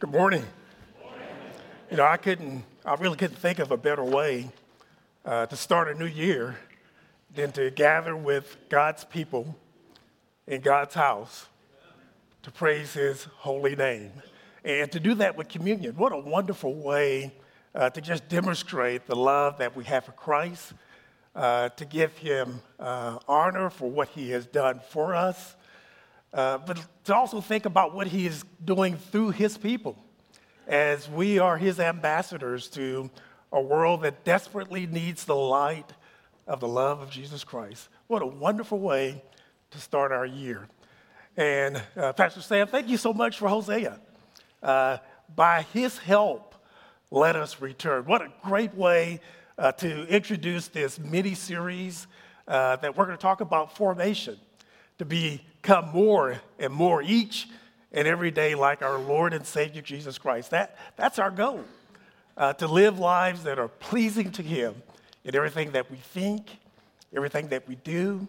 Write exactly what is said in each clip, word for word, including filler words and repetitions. Good morning. Good morning. You know, I couldn't, I really couldn't think of a better way uh, to start a new year than to gather with God's people in God's house to praise His holy name. And to do that with communion. What a wonderful way uh, to just demonstrate the love that we have for Christ, uh, to give Him uh, honor for what He has done for us. Uh, but to also think about what He is doing through His people as we are His ambassadors to a world that desperately needs the light of the love of Jesus Christ. What a wonderful way to start our year. And uh, Pastor Sam, thank you so much for Hosea. Uh, by his help, let us return. What a great way uh, to introduce this mini-series uh, that we're going to talk about formation, to be Come more and more each and every day like our Lord and Savior Jesus Christ. That, that's our goal, uh, to live lives that are pleasing to Him in everything that we think, everything that we do,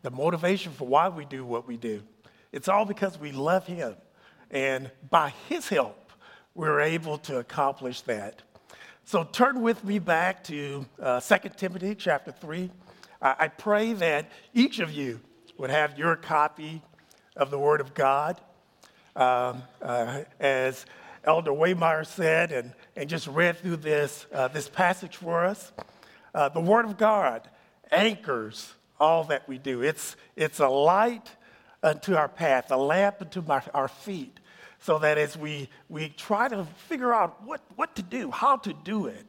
the motivation for why we do what we do. It's all because we love Him, and by His help, we're able to accomplish that. So turn with me back to uh, Second Timothy chapter three. I, I pray that each of you would have your copy of the Word of God. Um, uh, as Elder Wehmeyer said, and, and just read through this, uh, this passage for us, uh, the Word of God anchors all that we do. It's, it's a light unto our path, a lamp unto my, our feet, so that as we, we try to figure out what, what to do, how to do it,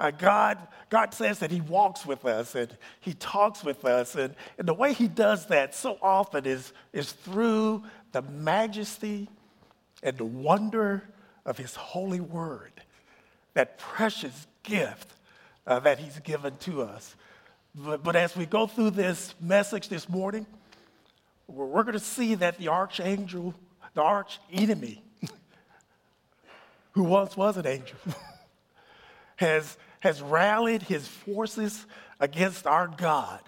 Uh, God, God says that He walks with us and He talks with us. And, and the way He does that so often is, is through the majesty and the wonder of His holy word, that precious gift uh, that He's given to us. But, but as we go through this message this morning, we're, we're going to see that the archangel, the archenemy, who once was an angel, has... has rallied his forces against our God.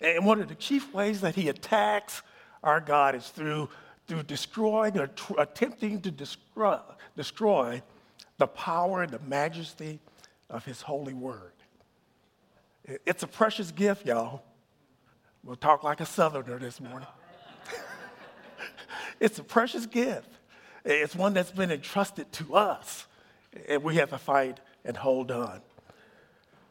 And one of the chief ways that he attacks our God is through, through destroying or tr- attempting to destroy, destroy the power and the majesty of His holy word. It's a precious gift, y'all. We'll talk like a Southerner this morning. It's a precious gift. It's one that's been entrusted to us, and we have to fight and hold on.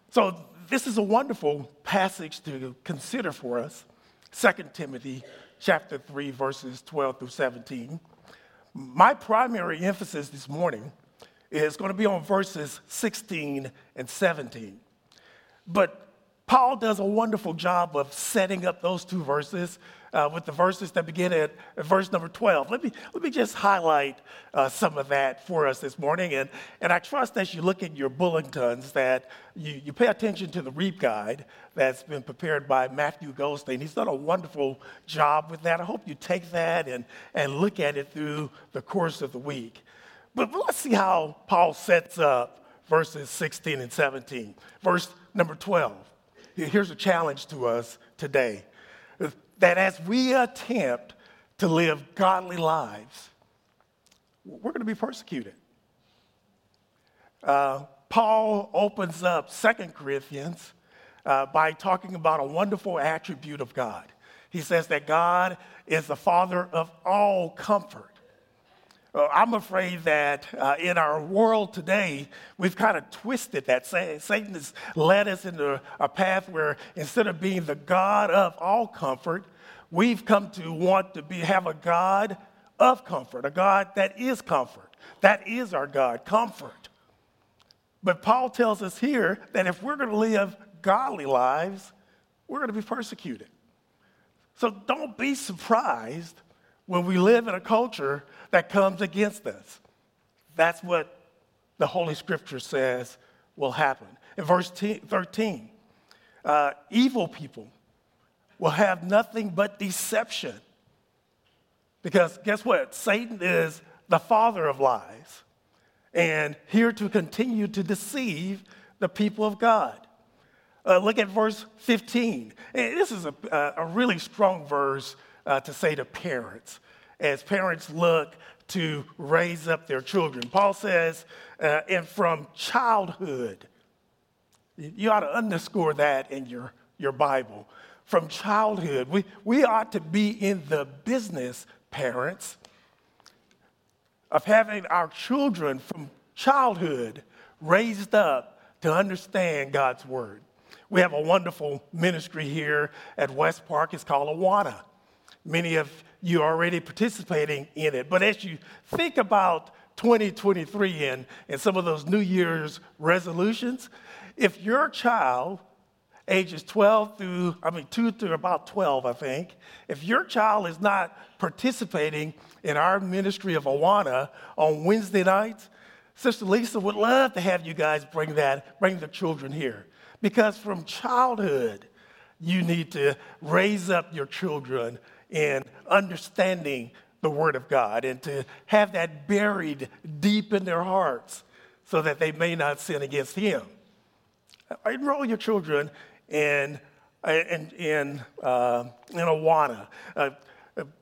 So this is a wonderful passage to consider for us. Second Timothy chapter three, verses twelve through seventeen. My primary emphasis this morning is going to be on verses sixteen and seventeen. But Paul does a wonderful job of setting up those two verses uh, with the verses that begin at, at verse number twelve. Let me let me just highlight uh, some of that for us this morning. And, and I trust as you look at your bulletins that you, you pay attention to the REAP guide that's been prepared by Matthew Goldstein. He's done a wonderful job with that. I hope you take that and, and look at it through the course of the week. But, but let's see how Paul sets up verses sixteen and seventeen. Verse number twelve. Here's a challenge to us today, that as we attempt to live godly lives, we're going to be persecuted. Uh, Paul opens up Second Corinthians uh, by talking about a wonderful attribute of God. He says that God is the Father of all comfort. Uh, I'm afraid that uh, in our world today, we've kind of twisted that. Satan has led us into a path where instead of being the God of all comfort, we've come to want to be have a God of comfort, a God that is comfort. That is our God, comfort. But Paul tells us here that if we're going to live godly lives, we're going to be persecuted. So don't be surprised when we live in a culture that comes against us. That's what the Holy Scripture says will happen. In verse thirteen, uh, evil people will have nothing but deception. Because guess what? Satan is the father of lies and here to continue to deceive the people of God. Uh, look at verse fifteen. And this is a, a really strong verse Uh, to say to parents, as parents look to raise up their children. Paul says, uh, and from childhood, you ought to underscore that in your, your Bible. From childhood, we, we ought to be in the business, parents, of having our children from childhood raised up to understand God's word. We have a wonderful ministry here at West Park. It's called Awana. Many of you are already participating in it. But as you think about twenty twenty-three and, and some of those New Year's resolutions, if your child, ages twelve through, I mean, two through about twelve, I think, if your child is not participating in our ministry of Awana on Wednesday nights, Sister Lisa would love to have you guys bring that, bring the children here. Because from childhood, you need to raise up your children in understanding the Word of God and to have that buried deep in their hearts so that they may not sin against Him. Enroll your children in, in, in, uh, in Awana. Uh,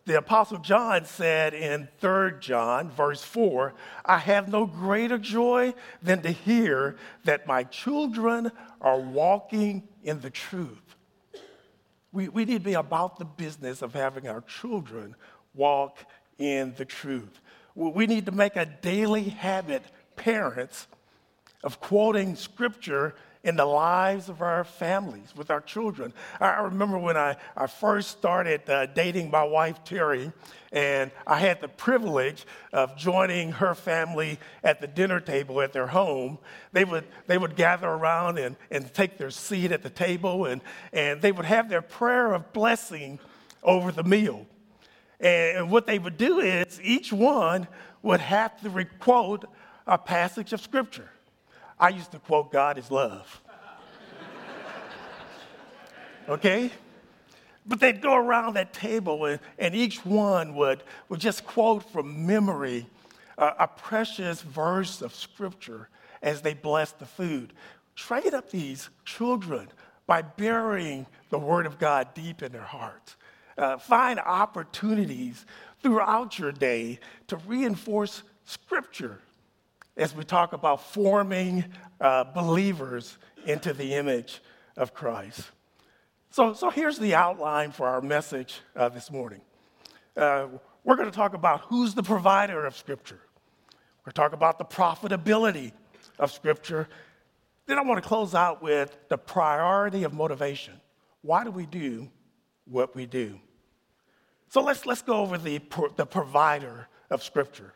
the Apostle John said in Third John, verse four, I have no greater joy than to hear that my children are walking in the truth. We, we need to be about the business of having our children walk in the truth. We need to make a daily habit, parents, of quoting Scripture in the lives of our families, with our children. I remember when I, I first started uh, dating my wife, Terry, and I had the privilege of joining her family at the dinner table at their home. They would they would gather around and, and take their seat at the table, and, and they would have their prayer of blessing over the meal. And, and what they would do is each one would have to quote a passage of Scripture. I used to quote, God is love. Okay? But they'd go around that table, and, and each one would, would just quote from memory uh, a precious verse of Scripture as they blessed the food. Train up these children by burying the Word of God deep in their hearts. Uh, find opportunities throughout your day to reinforce Scripture as we talk about forming uh, believers into the image of Christ. So, so here's the outline for our message uh, this morning. Uh, we're going to talk about who's the provider of Scripture. We're going to talk about the profitability of Scripture. Then I want to close out with the priority of motivation. Why do we do what we do? So let's let's go over the the provider of Scripture.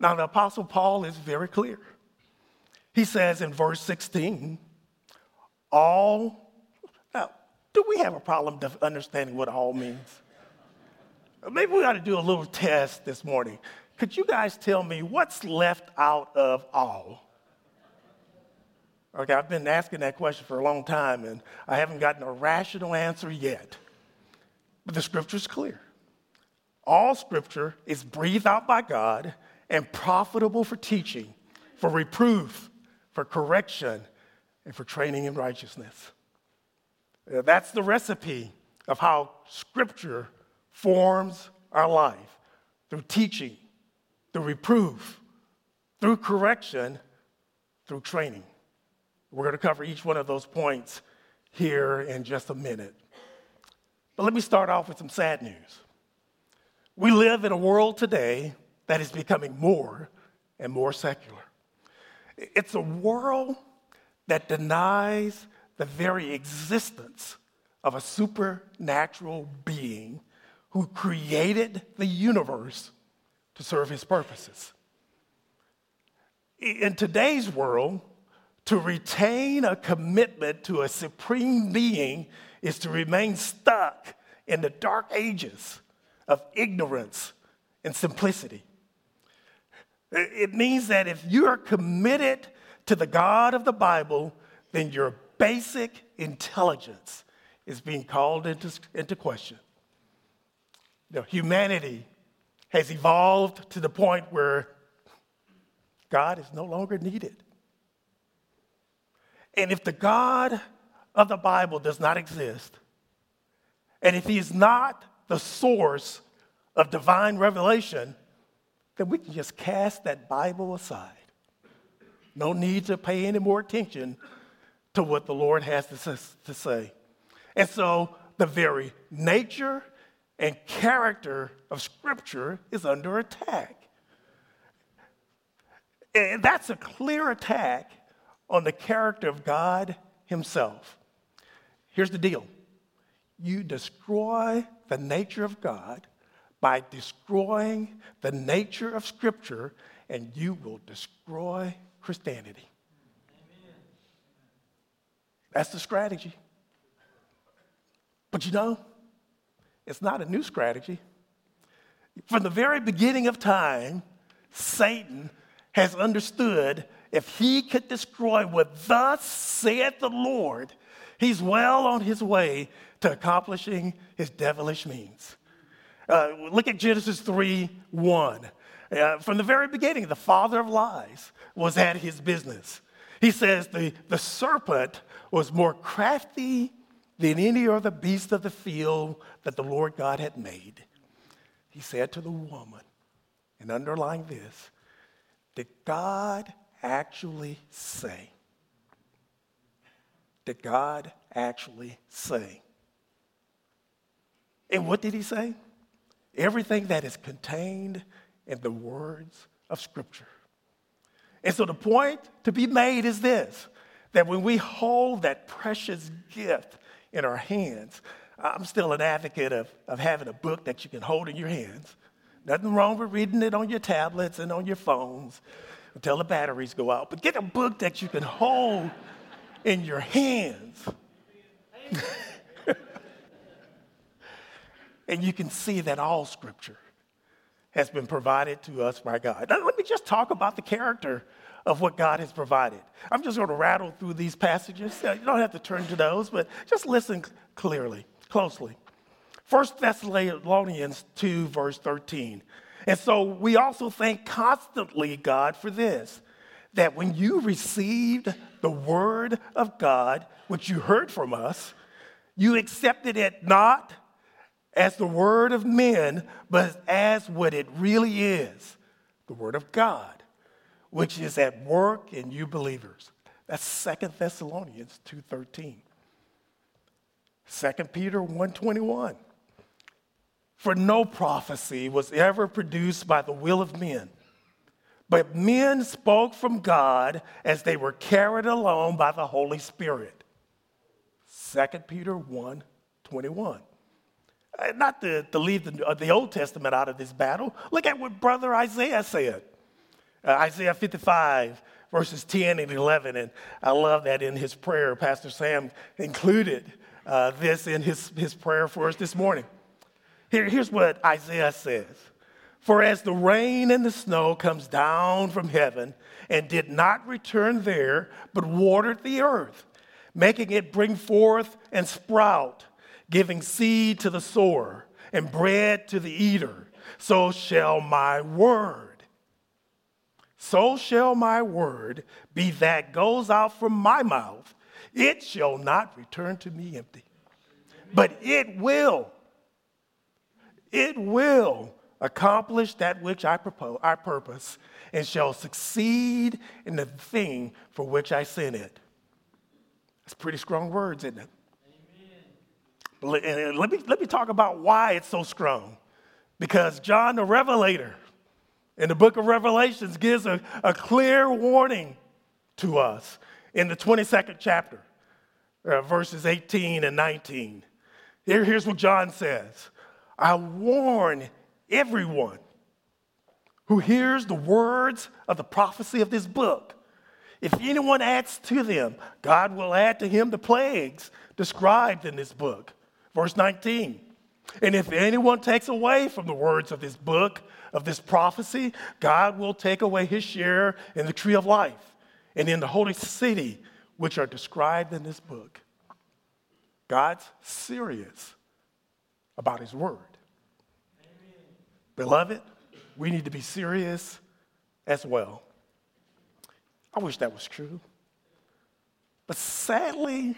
Now, the Apostle Paul is very clear. He says in verse sixteen, all, now, do we have a problem understanding what all means? Maybe we ought to do a little test this morning. Could you guys tell me what's left out of all? Okay, I've been asking that question for a long time, and I haven't gotten a rational answer yet. But the Scripture's clear. All Scripture is breathed out by God and profitable for teaching, for reproof, for correction, and for training in righteousness. That's the recipe of how Scripture forms our life, through teaching, through reproof, through correction, through training. We're going to cover each one of those points here in just a minute. But let me start off with some sad news. We live in a world today that is becoming more and more secular. It's a world that denies the very existence of a supernatural being who created the universe to serve His purposes. In today's world, to retain a commitment to a supreme being is to remain stuck in the dark ages of ignorance and simplicity. It means that if you are committed to the God of the Bible, then your basic intelligence is being called into, into question. Now, humanity has evolved to the point where God is no longer needed. And if the God of the Bible does not exist, and if He is not the source of divine revelation, that we can just cast that Bible aside. No need to pay any more attention to what the Lord has to say. And so the very nature and character of Scripture is under attack. And that's a clear attack on the character of God himself. Here's the deal. You destroy the nature of God by destroying the nature of Scripture, and you will destroy Christianity. Amen. That's the strategy. But you know, it's not a new strategy. From the very beginning of time, Satan has understood if he could destroy what thus saith the Lord, he's well on his way to accomplishing his devilish means. Uh, look at Genesis three one. Uh, from the very beginning, the father of lies was at his business. He says the, the serpent was more crafty than any other beast of the field that the Lord God had made. He said to the woman, and underlying this, did God actually say? Did God actually say? And what did he say? Everything that is contained in the words of Scripture. And so the point to be made is this, that when we hold that precious gift in our hands, I'm still an advocate of, of having a book that you can hold in your hands. Nothing wrong with reading it on your tablets and on your phones until the batteries go out. But get a book that you can hold in your hands. And you can see that all Scripture has been provided to us by God. Now, let me just talk about the character of what God has provided. I'm just going to rattle through these passages. You don't have to turn to those, but just listen clearly, closely. First Thessalonians two, verse thirteen. And so we also thank constantly God for this, that when you received the word of God, which you heard from us, you accepted it not as the word of men, but as what it really is, the word of God, which is at work in you believers. That's Second Thessalonians two thirteen. Second Peter one twenty-one. For no prophecy was ever produced by the will of men, but men spoke from God as they were carried along by the Holy Spirit. Second Peter one twenty-one. Not to, to leave the, uh, the Old Testament out of this battle. Look at what brother Isaiah said. Uh, Isaiah fifty-five, verses ten and eleven. And I love that in his prayer, Pastor Sam included uh, this in his, his prayer for us this morning. Here, here's what Isaiah says. For as the rain and the snow comes down from heaven and did not return there, but watered the earth, making it bring forth and sprout, giving seed to the sower and bread to the eater, so shall my word, so shall my word be that goes out from my mouth. It shall not return to me empty, but it will, it will accomplish that which I propose, I purpose, and shall succeed in the thing for which I sent it. That's pretty strong words, isn't it? And let me, let me talk about why it's so strong. Because John the Revelator in the book of Revelations gives a, a clear warning to us in the twenty-second chapter, uh, verses eighteen and nineteen. Here, here's what John says. I warn everyone who hears the words of the prophecy of this book. If anyone adds to them, God will add to him the plagues described in this book. Verse nineteen, and if anyone takes away from the words of this book, of this prophecy, God will take away his share in the tree of life and in the holy city, which are described in this book. God's serious about his word. Amen. Beloved, we need to be serious as well. I wish that was true. But sadly,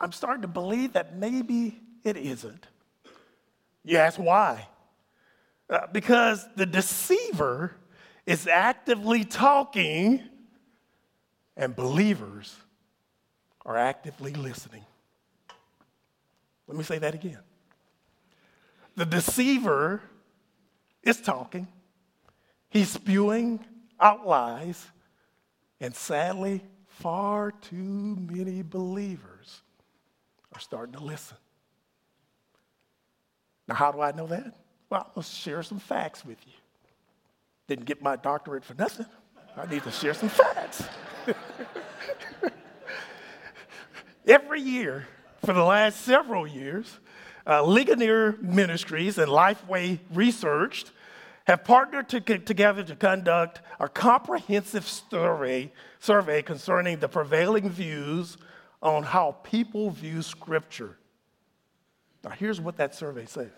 I'm starting to believe that maybe it isn't. You ask why? Uh, because the deceiver is actively talking and believers are actively listening. Let me say that again. The deceiver is talking. He's spewing out lies. And sadly, far too many believers are starting to listen. Now, how do I know that? Well, I'm going to share some facts with you. Didn't get my doctorate for nothing. I need to share some facts. Every year, for the last several years, uh, Ligonier Ministries and Lifeway Research have partnered to co- together to conduct a comprehensive survey, survey concerning the prevailing views on how people view Scripture. Now, here's what that survey says.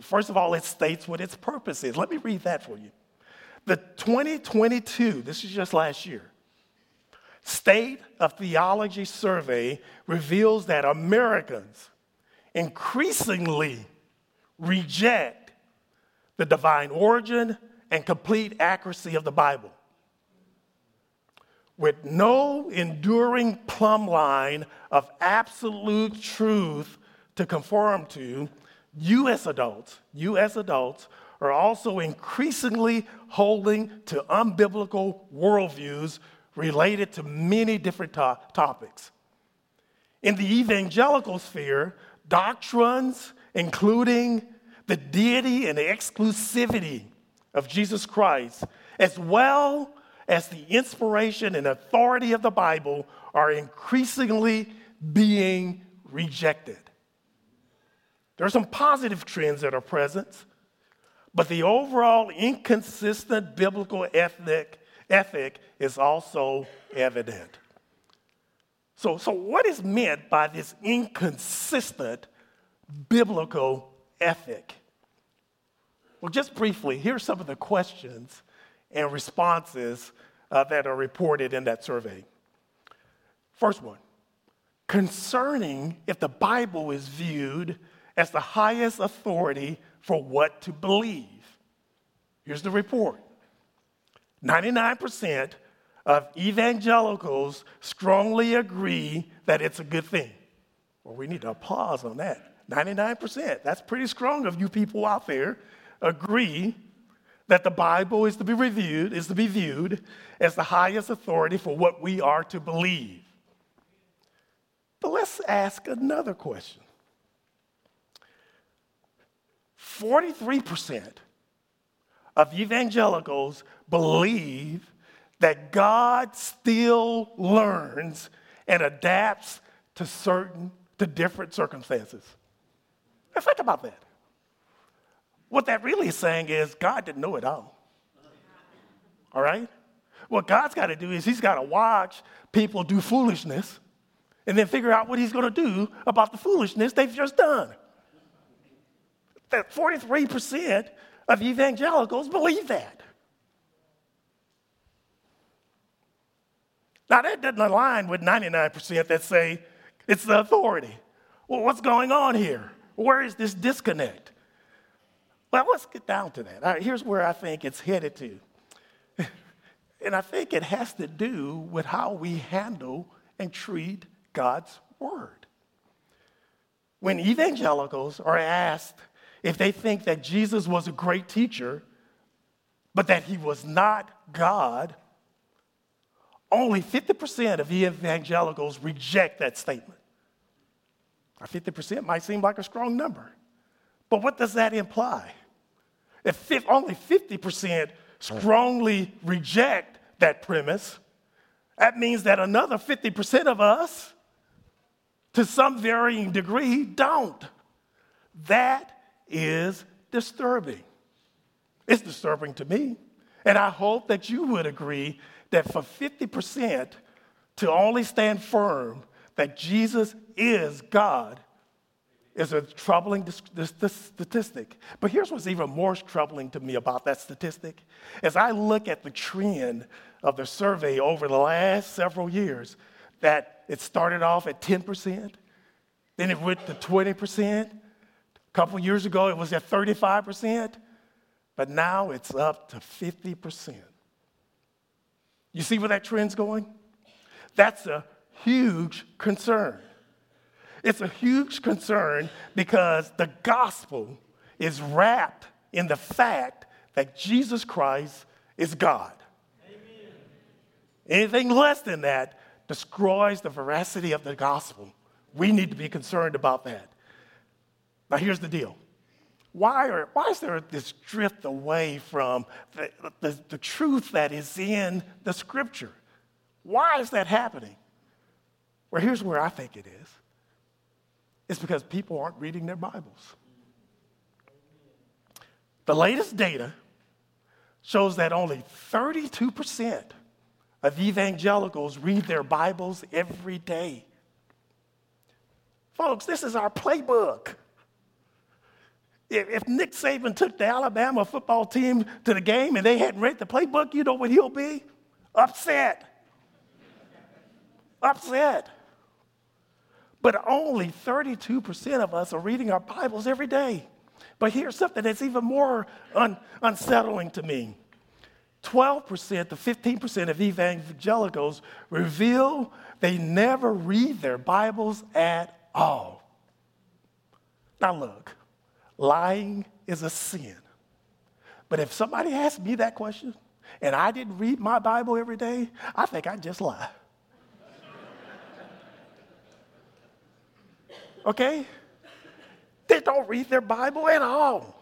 First of all, it states what its purpose is. Let me read that for you. The twenty twenty-two, this is just last year, State of Theology survey reveals that Americans increasingly reject the divine origin and complete accuracy of the Bible, with no enduring plumb line of absolute truth to conform to. U S adults, U S adults are also increasingly holding to unbiblical worldviews related to many different to- topics. In the evangelical sphere, doctrines including the deity and the exclusivity of Jesus Christ, as well as the inspiration and authority of the Bible, are increasingly being rejected. There are some positive trends that are present, but the overall inconsistent biblical ethnic, ethic is also evident. So, so what is meant by this inconsistent biblical ethic? Well, just briefly, here's some of the questions and responses uh, that are reported in that survey. First one, concerning if the Bible is viewed as the highest authority for what to believe. Here's the report. ninety-nine percent of evangelicals strongly agree that it's a good thing. Well, we need to applause on that. ninety-nine percent, that's pretty strong of you people out there, agree that the Bible is to be reviewed, is to be viewed as the highest authority for what we are to believe. But let's ask another question. forty-three percent of evangelicals believe that God still learns and adapts to certain, to different circumstances. Now think about that. What that really is saying is God didn't know it all. All right? What God's got to do is he's got to watch people do foolishness and then figure out what he's going to do about the foolishness they've just done. That forty-three percent of evangelicals believe that. Now, that doesn't align with ninety-nine percent that say it's the authority. Well, what's going on here? Where is this disconnect? Well, let's get down to that. All right, here's where I think it's headed to. And I think it has to do with how we handle and treat God's word. When evangelicals are asked if they think that Jesus was a great teacher, but that he was not God, only fifty percent of evangelicals reject that statement. Now, fifty percent might seem like a strong number, but what does that imply? If only fifty percent strongly reject that premise, that means that another fifty percent of us, to some varying degree, don't. That is disturbing. It's disturbing to me. And I hope that you would agree that for fifty percent to only stand firm that Jesus is God is a troubling statistic. But here's what's even more troubling to me about that statistic. As I look at the trend of the survey over the last several years, that it started off at ten percent, then it went to twenty percent. A couple years ago, it was at thirty-five percent. But now it's up to fifty percent. You see where that trend's going? That's a huge concern. It's a huge concern because the gospel is wrapped in the fact that Jesus Christ is God. Amen. Anything less than that destroys the veracity of the gospel. We need to be concerned about that. Now, here's the deal. Why, are, why is there this drift away from the, the, the truth that is in the Scripture? Why is that happening? Well, here's where I think it is. It's because people aren't reading their Bibles. The latest data shows that only thirty-two percent of evangelicals read their Bibles every day. Folks, this is our playbook. If Nick Saban took the Alabama football team to the game and they hadn't read the playbook, you know what he'll be? Upset. Upset. But only thirty-two percent of us are reading our Bibles every day. But here's something that's even more un- unsettling to me. twelve percent to fifteen percent of evangelicals reveal they never read their Bibles at all. Now look. Lying is a sin. But if somebody asked me that question and I didn't read my Bible every day, I think I'd just lie. Okay? They don't read their Bible at all.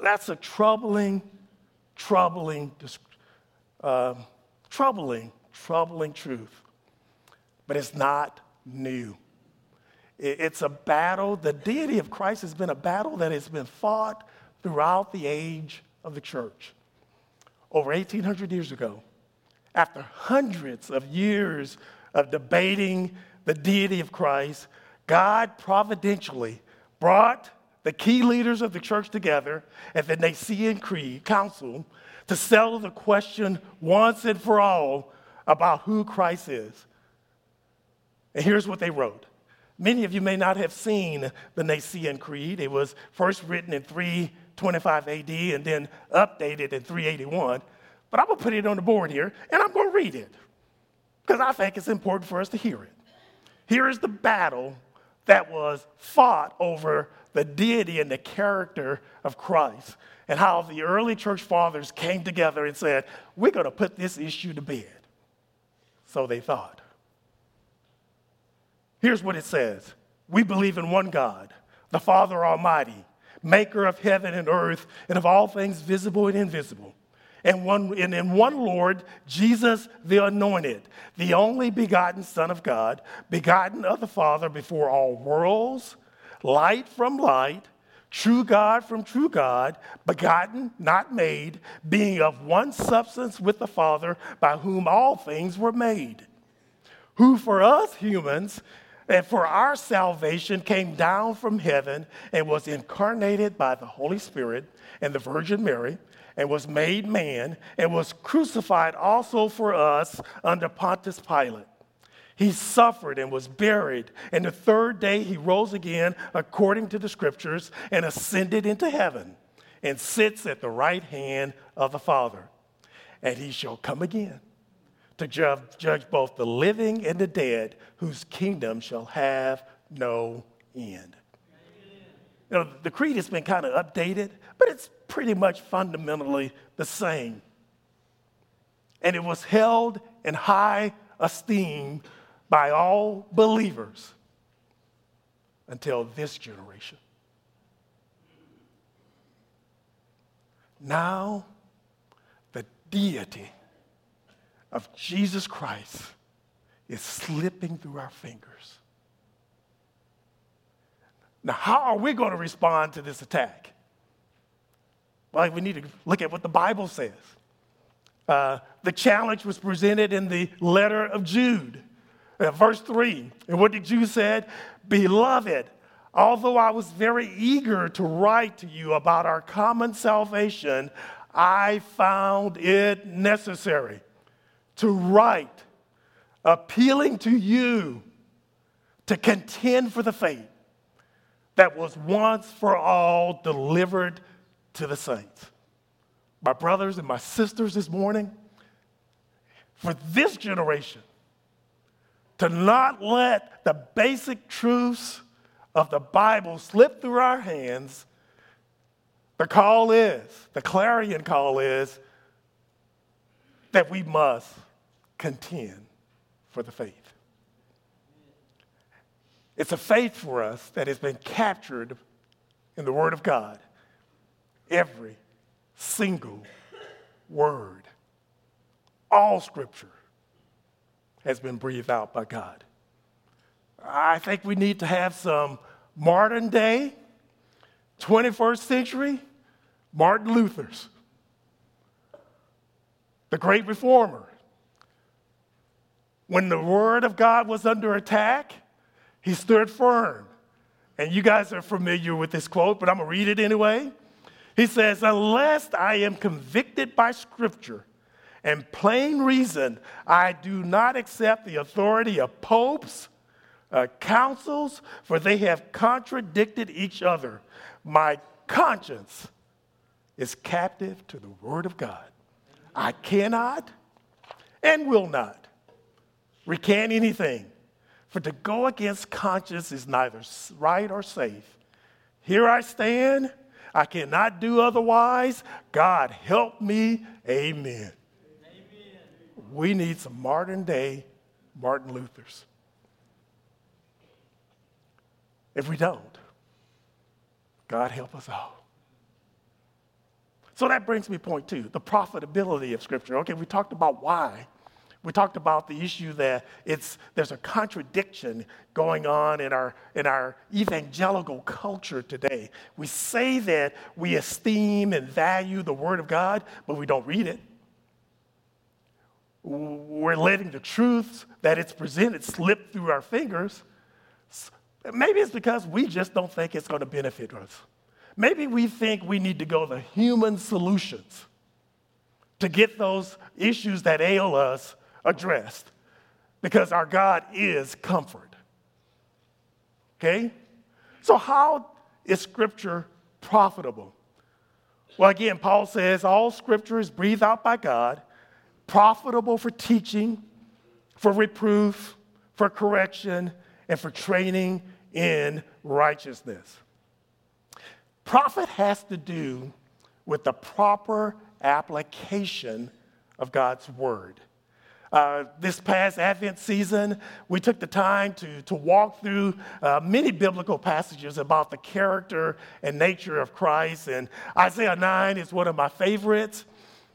That's a troubling, troubling, uh, troubling, troubling truth. But it's not new. It's a battle. The deity of Christ has been a battle that has been fought throughout the age of the church. Over eighteen hundred years ago, after hundreds of years of debating the deity of Christ, God providentially brought the key leaders of the church together at the Nicene Creed Council to settle the question once and for all about who Christ is. And here's what they wrote. Many of you may not have seen the Nicene Creed. It was first written in three twenty-five A D and then updated in three eighty-one. But I'm going to put it on the board here, and I'm going to read it because I think it's important for us to hear it. Here is the battle that was fought over the deity and the character of Christ and how the early church fathers came together and said, we're going to put this issue to bed. So they thought. Here's what it says. We believe in one God, the Father Almighty, maker of heaven and earth and of all things visible and invisible, and, one, and in one Lord, Jesus the Anointed, the only begotten Son of God, begotten of the Father before all worlds, light from light, true God from true God, begotten, not made, being of one substance with the Father, by whom all things were made, who for us humans and for our salvation came down from heaven and was incarnated by the Holy Spirit and the Virgin Mary and was made man and was crucified also for us under Pontius Pilate. He suffered and was buried, and the third day he rose again according to the Scriptures and ascended into heaven and sits at the right hand of the Father. And he shall come again to judge, judge both the living and the dead, whose kingdom shall have no end. Amen. You know, the creed has been kind of updated, but it's pretty much fundamentally the same. And it was held in high esteem by all believers until this generation. Now, the deity of Jesus Christ is slipping through our fingers. Now, how are we going to respond to this attack? Well, we need to look at what the Bible says. Uh, the challenge was presented in the letter of Jude, uh, verse three. And what did Jude say? Beloved, although I was very eager to write to you about our common salvation, I found it necessary to write, appealing to you to contend for the faith that was once for all delivered to the saints. My brothers and my sisters this morning, for this generation to not let the basic truths of the Bible slip through our hands, the call is, the clarion call is, that we must contend for the faith. It's a faith for us that has been captured in the Word of God. Every single word, all Scripture, has been breathed out by God. I think we need to have some modern day, twenty-first century Martin Luther's, the great reformer. When the Word of God was under attack, he stood firm. And you guys are familiar with this quote, but I'm going to read it anyway. He says, "Unless I am convicted by Scripture and plain reason, I do not accept the authority of popes, uh, councils, for they have contradicted each other. My conscience is captive to the Word of God. I cannot and will not recant anything. For to go against conscience is neither right or safe. Here I stand. I cannot do otherwise. God help me. Amen." Amen. We need some modern day Martin Luthers. If we don't, God help us all. So that brings me to point two, the profitability of Scripture. Okay, we talked about why. We talked about the issue that it's there's a contradiction going on in our in our evangelical culture today. We say that we esteem and value the Word of God, but we don't read it. We're letting the truths that it's presented slip through our fingers. Maybe it's because we just don't think it's going to benefit us. Maybe we think we need to go the human solutions to get those issues that ail us addressed, because our God is comfort. Okay? So how is Scripture profitable? Well, again, Paul says all Scripture is breathed out by God, profitable for teaching, for reproof, for correction, and for training in righteousness. Profit has to do with the proper application of God's Word. Uh, this past Advent season, we took the time to, to walk through uh, many biblical passages about the character and nature of Christ. And Isaiah nine is one of my favorites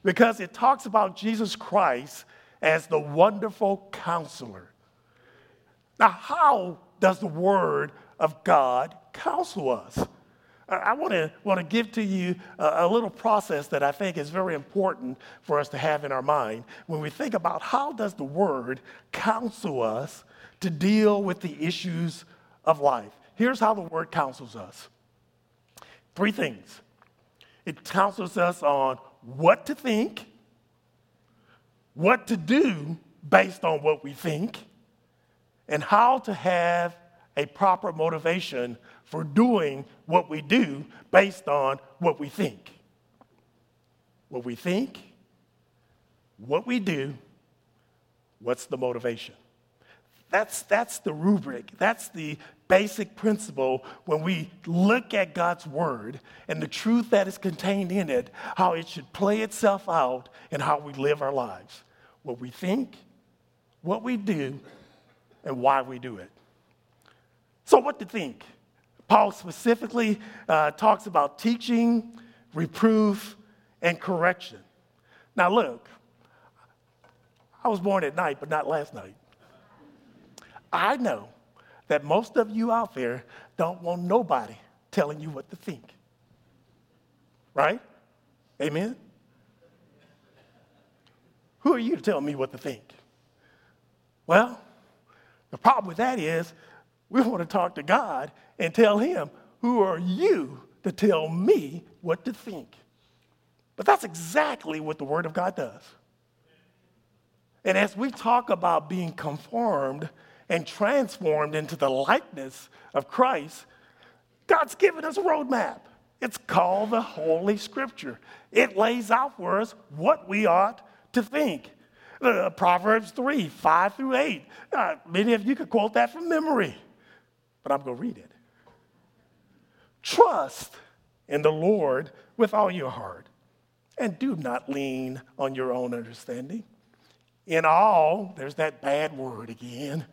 because it talks about Jesus Christ as the wonderful counselor. Now, how does the Word of God counsel us? I want to want to give to you a, a little process that I think is very important for us to have in our mind when we think about how does the Word counsel us to deal with the issues of life. Here's how the Word counsels us. Three things. It counsels us on what to think, what to do based on what we think, and how to have a proper motivation for doing what we do based on what we think. What we think, what we do, what's the motivation? That's, that's the rubric. That's the basic principle when we look at God's Word and the truth that is contained in it, how it should play itself out and how we live our lives. What we think, what we do, and why we do it. So what to think? Paul specifically uh, talks about teaching, reproof, and correction. Now look, I was born at night, but not last night. I know that most of you out there don't want nobody telling you what to think. Right? Amen? Who are you to tell me what to think? Well, the problem with that is we want to talk to God and tell him, who are you to tell me what to think? But that's exactly what the Word of God does. And as we talk about being conformed and transformed into the likeness of Christ, God's given us a roadmap. It's called the Holy Scripture. It lays out for us what we ought to think. Uh, Proverbs three, five through eight. Uh, many of you could quote that from memory, but I'm going to read it. Trust in the Lord with all your heart, and do not lean on your own understanding. In all, there's that bad word again.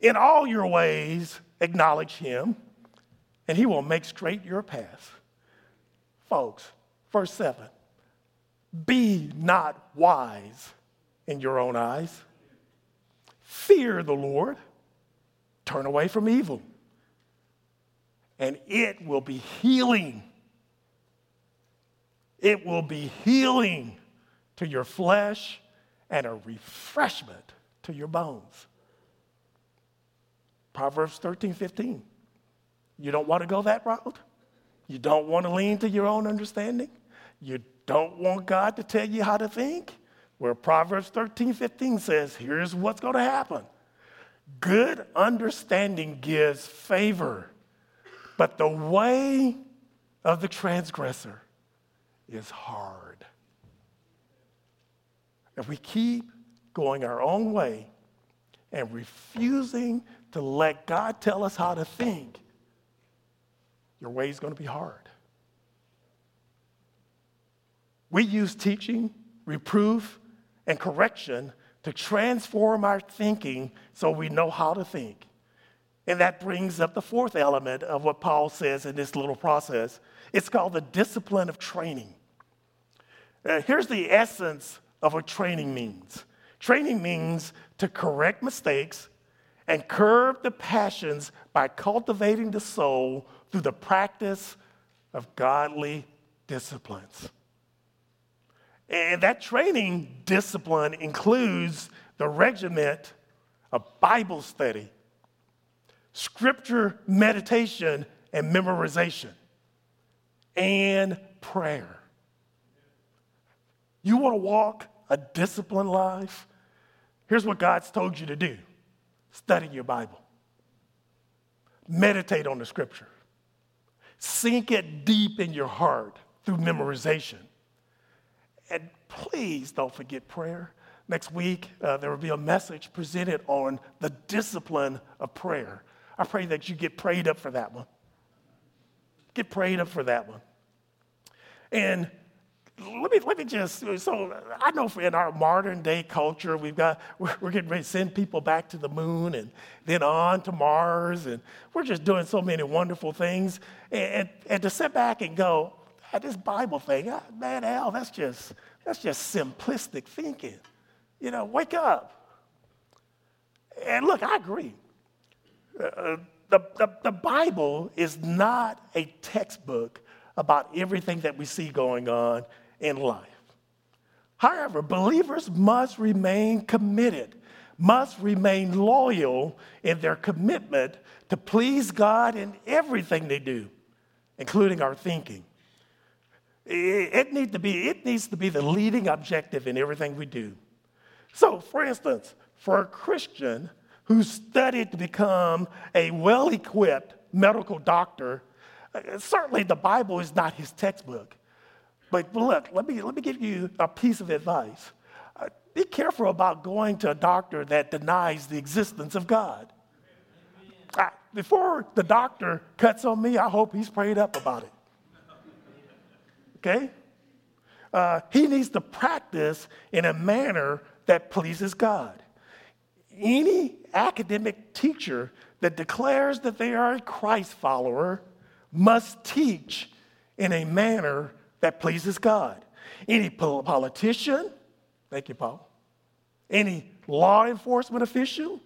In all your ways, acknowledge him, and he will make straight your path. Folks, verse seven, be not wise in your own eyes. Fear the Lord. Turn away from evil. And it will be healing. It will be healing to your flesh and a refreshment to your bones. Proverbs thirteen, fifteen. You don't want to go that route? You don't want to lean to your own understanding? You don't want God to tell you how to think? Where Proverbs thirteen, fifteen says, here's what's going to happen. Good understanding gives favor, but the way of the transgressor is hard. If we keep going our own way and refusing to let God tell us how to think, your way is going to be hard. We use teaching, reproof, and correction to transform our thinking so we know how to think. And that brings up the fourth element of what Paul says in this little process. It's called the discipline of training. Uh, here's the essence of what training means. Training means to correct mistakes and curb the passions by cultivating the soul through the practice of godly disciplines. And that training discipline includes the regiment of Bible study, scripture meditation and memorization, and prayer. You want to walk a disciplined life? Here's what God's told you to do. Study your Bible. Meditate on the scripture. Sink it deep in your heart through memorization. And please don't forget prayer. Next week, uh, there will be a message presented on the discipline of prayer. I pray that you get prayed up for that one. Get prayed up for that one. And let me let me just, so I know in our modern day culture, we've got, we're, we're getting ready to send people back to the moon and then on to Mars, and we're just doing so many wonderful things. And, and, and to sit back and go, hey, this Bible thing, I, man, Al, that's just, that's just simplistic thinking. You know, wake up. And look, I agree. Uh, the, the, the Bible is not a textbook about everything that we see going on in life. However, believers must remain committed, must remain loyal in their commitment to please God in everything they do, including our thinking. It, it, need to be, it needs to be the leading objective in everything we do. So, for instance, for a Christian who studied to become a well-equipped medical doctor, certainly the Bible is not his textbook. But look, let me let me give you a piece of advice. Uh, be careful about going to a doctor that denies the existence of God. I, before the doctor cuts on me, I hope he's prayed up about it. Okay? Uh, he needs to practice in a manner that pleases God. Any academic teacher that declares that they are a Christ follower must teach in a manner that pleases God. Any politician, thank you, Paul, any law enforcement official,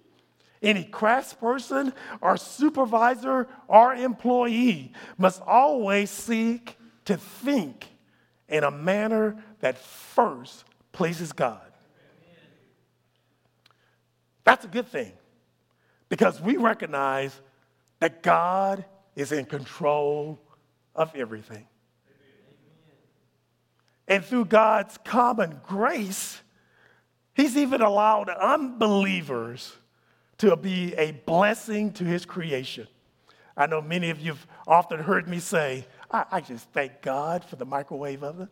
any craftsperson or supervisor or employee must always seek to think in a manner that first pleases God. That's a good thing, because we recognize that God is in control of everything. Amen. And through God's common grace, he's even allowed unbelievers to be a blessing to his creation. I know many of you have often heard me say, I, I just thank God for the microwave oven.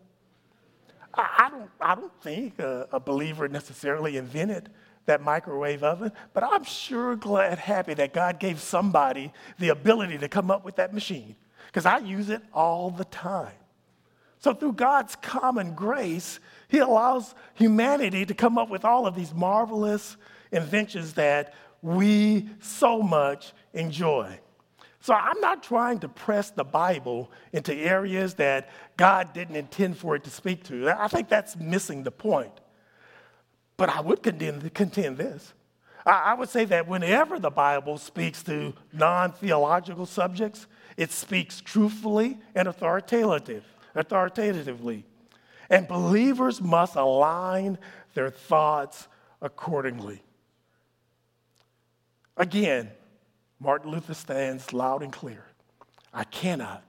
I, I, don't, I don't think a, a believer necessarily invented that microwave oven, but I'm sure glad, happy that God gave somebody the ability to come up with that machine, because I use it all the time. So through God's common grace, he allows humanity to come up with all of these marvelous inventions that we so much enjoy. So I'm not trying to press the Bible into areas that God didn't intend for it to speak to. I think that's missing the point. But I would contend, contend this. I, I would say that whenever the Bible speaks to non-theological subjects, it speaks truthfully and authoritative, authoritatively. And believers must align their thoughts accordingly. Again, Martin Luther stands loud and clear. I cannot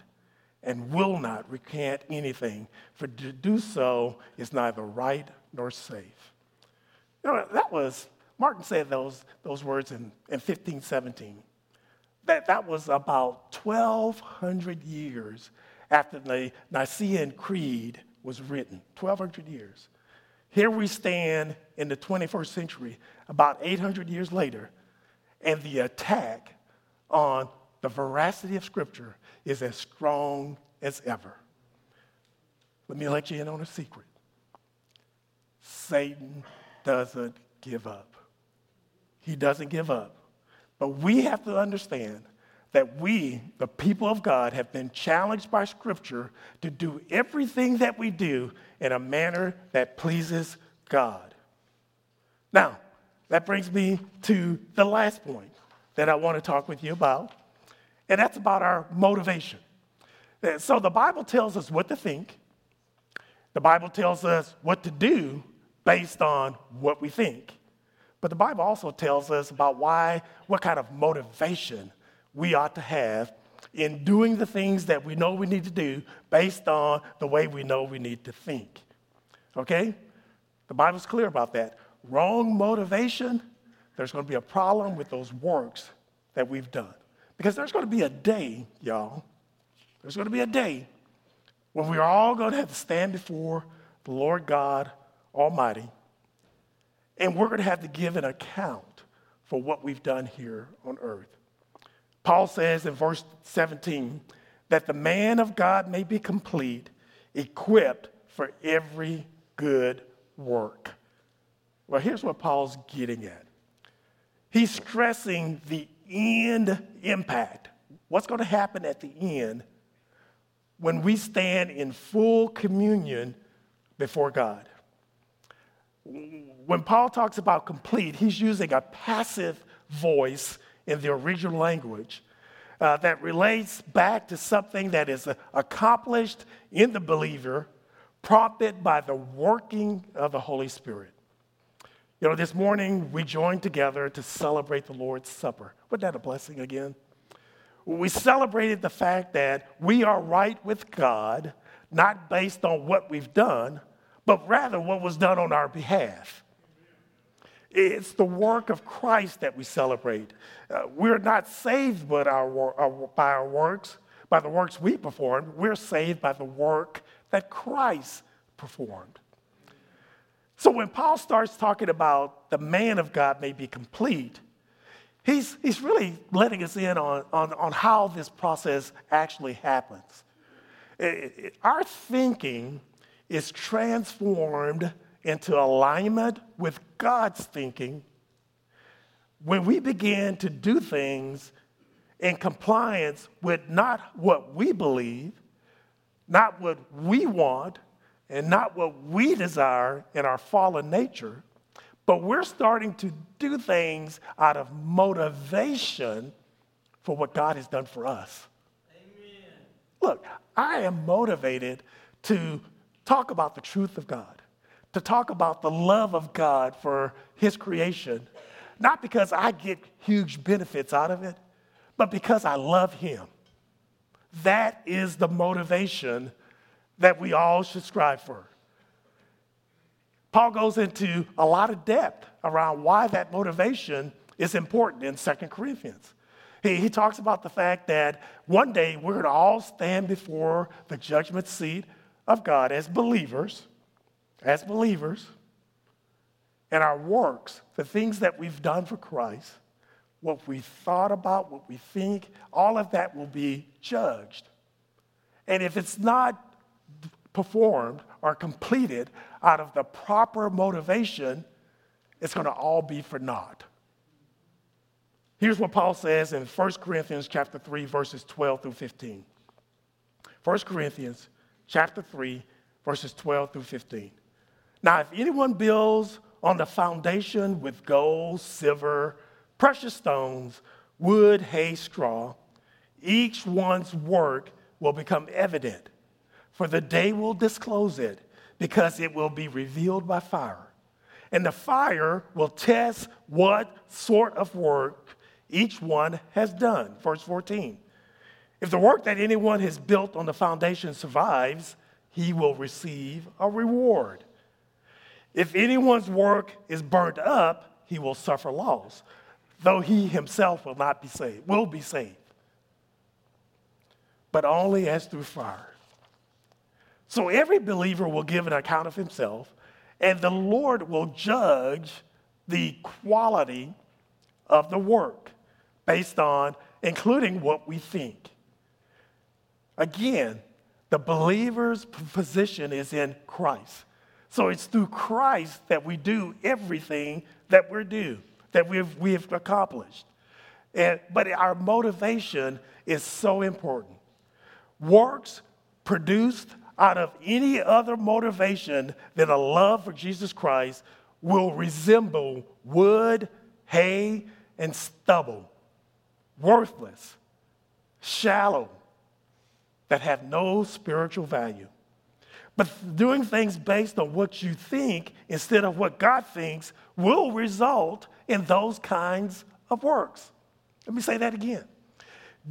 and will not recant anything, for to do so is neither right nor safe. You know, that was, Martin said those, those words in, in fifteen seventeen. That, that was about twelve hundred years after the Nicene Creed was written, twelve hundred years. Here we stand in the twenty-first century, about eight hundred years later, and the attack on the veracity of Scripture is as strong as ever. Let me let you in on a secret. Satan doesn't give up. He doesn't give up. But we have to understand that we, the people of God, have been challenged by Scripture to do everything that we do in a manner that pleases God. Now, that brings me to the last point that I want to talk with you about, and that's about our motivation. So the Bible tells us what to think. The Bible tells us what to do based on what we think. But the Bible also tells us about why, what kind of motivation we ought to have in doing the things that we know we need to do based on the way we know we need to think. Okay? The Bible's clear about that. Wrong motivation, there's going to be a problem with those works that we've done. Because there's going to be a day, y'all, there's going to be a day when we're all going to have to stand before the Lord God Almighty, and we're going to have to give an account for what we've done here on earth. Paul says in verse seventeen that the man of God may be complete, equipped for every good work. Well, here's what Paul's getting at. He's stressing the end impact. What's going to happen at the end when we stand in full communion before God? When Paul talks about complete, he's using a passive voice in the original language uh, that relates back to something that is accomplished in the believer, prompted by the working of the Holy Spirit. You know, this morning we joined together to celebrate the Lord's Supper. Wasn't that a blessing again? We celebrated the fact that we are right with God, not based on what we've done, but rather what was done on our behalf. It's the work of Christ that we celebrate. Uh, we're not saved by our, our, by our works, by the works we performed. We're saved by the work that Christ performed. So when Paul starts talking about the man of God may be complete, he's, he's really letting us in on, on, on how this process actually happens. It, it, our thinking is transformed into alignment with God's thinking when we begin to do things in compliance with not what we believe, not what we want, and not what we desire in our fallen nature, but we're starting to do things out of motivation for what God has done for us. Amen. Look, I am motivated to talk about the truth of God, to talk about the love of God for his creation, not because I get huge benefits out of it, but because I love him. That is the motivation that we all should strive for. Paul goes into a lot of depth around why that motivation is important in Second Corinthians. He, he talks about the fact that one day we're going to all stand before the judgment seat of God as believers, as believers, and our works, the things that we've done for Christ, what we thought about, what we think, all of that will be judged. And if it's not performed or completed out of the proper motivation, it's going to all be for naught. Here's what Paul says in First Corinthians chapter three, verses twelve through fifteen. First Corinthians chapter three, verses twelve through fifteen. Now, if anyone builds on the foundation with gold, silver, precious stones, wood, hay, straw, each one's work will become evident, for the day will disclose it, because it will be revealed by fire. And the fire will test what sort of work each one has done. Verse fourteen, if the work that anyone has built on the foundation survives, he will receive a reward. If anyone's work is burnt up, he will suffer loss, though he himself will not be saved, will be saved, but only as through fire. So every believer will give an account of himself, and the Lord will judge the quality of the work based on, including what we think. Again, the believer's position is in Christ. So it's through Christ that we do everything that we're due, that we've, we've accomplished. And, but our motivation is so important. Works produced out of any other motivation than a love for Jesus Christ will resemble wood, hay, and stubble, worthless, shallow, that have no spiritual value. But doing things based on what you think instead of what God thinks will result in those kinds of works. Let me say that again.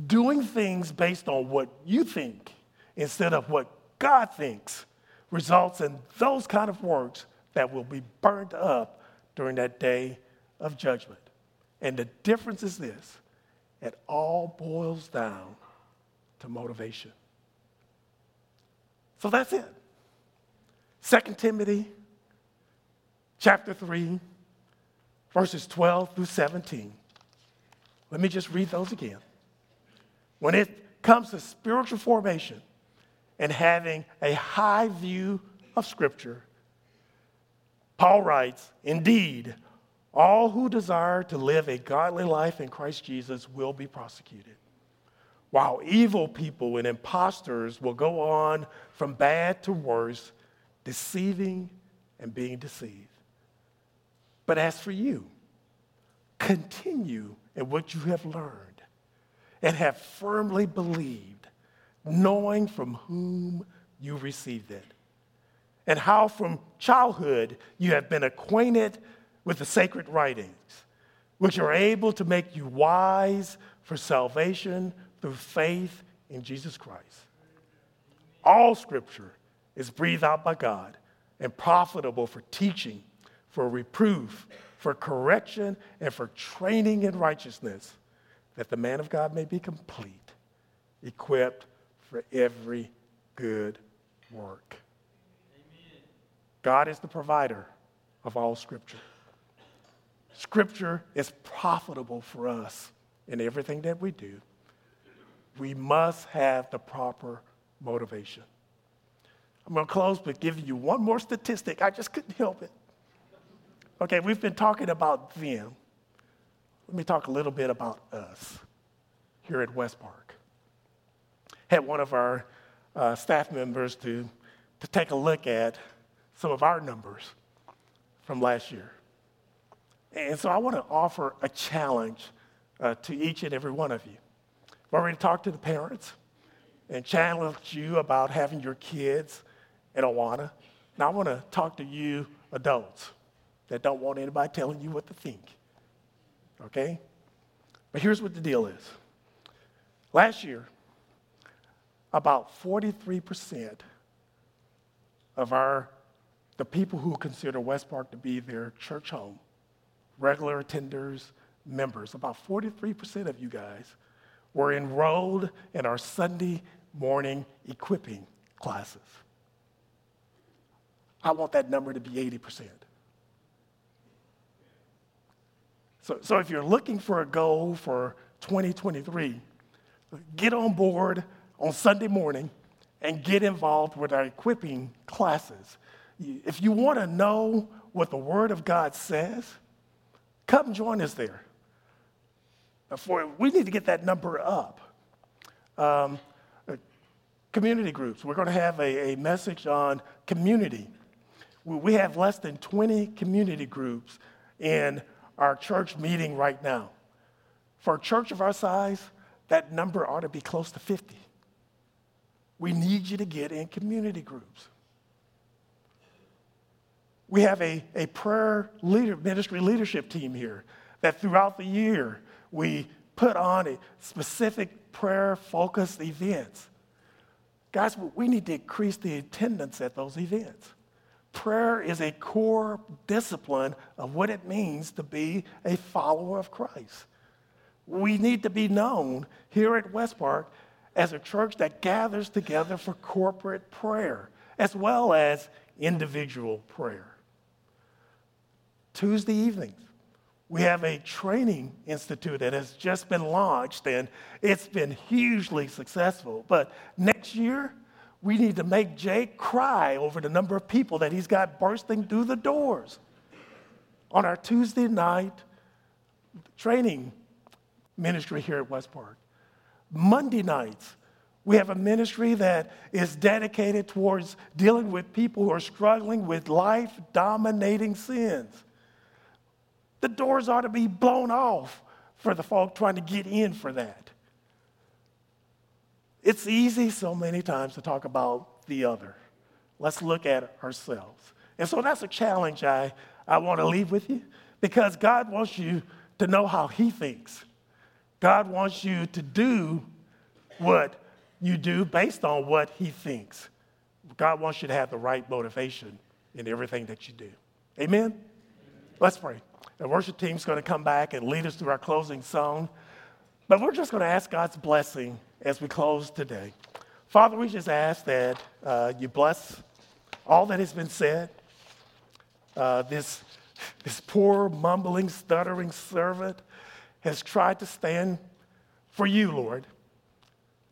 Doing things based on what you think instead of what God thinks results in those kind of works that will be burned up during that day of judgment. And the difference is this: it all boils down to motivation. So that's it. Second Timothy chapter three, verses twelve through seventeen. Let me just read those again. When it comes to spiritual formation and having a high view of Scripture, Paul writes, indeed, all who desire to live a godly life in Christ Jesus will be prosecuted, while evil people and imposters will go on from bad to worse, deceiving and being deceived. But as for you, continue in what you have learned and have firmly believed, knowing from whom you received it, and how from childhood you have been acquainted with the sacred writings, which are able to make you wise for salvation through faith in Jesus Christ. All Scripture is breathed out by God and profitable for teaching, for reproof, for correction, and for training in righteousness, that the man of God may be complete, equipped for every good work. Amen. God is the provider of all Scripture. Scripture is profitable for us in everything that we do. We must have the proper motivation. I'm going to close by giving you one more statistic. I just couldn't help it. Okay, we've been talking about them. Let me talk a little bit about us here at West Park. Had one of our uh, staff members to, to take a look at some of our numbers from last year. And so I want to offer a challenge uh, to each and every one of you. I've already talked to the parents and challenged you about having your kids in Awana. Now I want to talk to you adults that don't want anybody telling you what to think, okay? But here's what the deal is. Last year, about forty-three percent of our, the people who consider West Park to be their church home, regular attenders, members, about forty-three percent of you guys were enrolled in our Sunday morning equipping classes. I want that number to be eighty percent. So, so if you're looking for a goal for twenty twenty-three, get on board on Sunday morning and get involved with our equipping classes. If you want to know what the Word of God says, come join us there. For, we need to get that number up. Um, community groups. We're going to have a, a message on community. We have less than twenty community groups in our church meeting right now. For a church of our size, that number ought to be close to fifty. We need you to get in community groups. We have a, a prayer leader, ministry leadership team here that throughout the year we put on a specific prayer-focused events. Guys, we need to increase the attendance at those events. Prayer is a core discipline of what it means to be a follower of Christ. We need to be known here at West Park as a church that gathers together for corporate prayer as well as individual prayer. Tuesday evenings, we have a training institute that has just been launched, and it's been hugely successful. But next year, we need to make Jake cry over the number of people that he's got bursting through the doors on our Tuesday night training ministry here at West Park. Monday nights, we have a ministry that is dedicated towards dealing with people who are struggling with life-dominating sins. The doors ought to be blown off for the folk trying to get in for that. It's easy so many times to talk about the other. Let's look at ourselves. And so that's a challenge I, I want to leave with you, because God wants you to know how he thinks. God wants you to do what you do based on what he thinks. God wants you to have the right motivation in everything that you do. Amen? Amen. Let's pray. The worship team's going to come back and lead us through our closing song. But we're just going to ask God's blessing as we close today. Father, we just ask that uh, you bless all that has been said. Uh, this, this poor, mumbling, stuttering servant has tried to stand for you, Lord.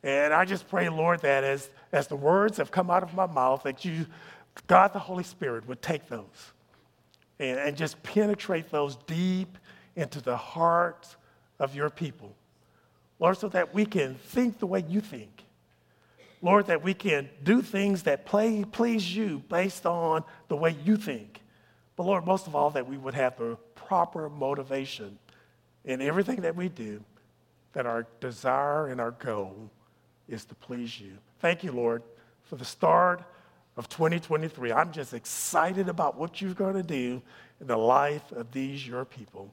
And I just pray, Lord, that as, as the words have come out of my mouth, that you, God the Holy Spirit, would take those and, and just penetrate those deep into the hearts of your people. Lord, so that we can think the way you think. Lord, that we can do things that play, please you based on the way you think. But Lord, most of all, that we would have the proper motivation in everything that we do, that our desire and our goal is to please you. Thank you, Lord, for the start of twenty twenty-three. I'm just excited about what you're going to do in the life of these, your people.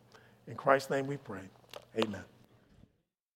In Christ's name we pray. Amen.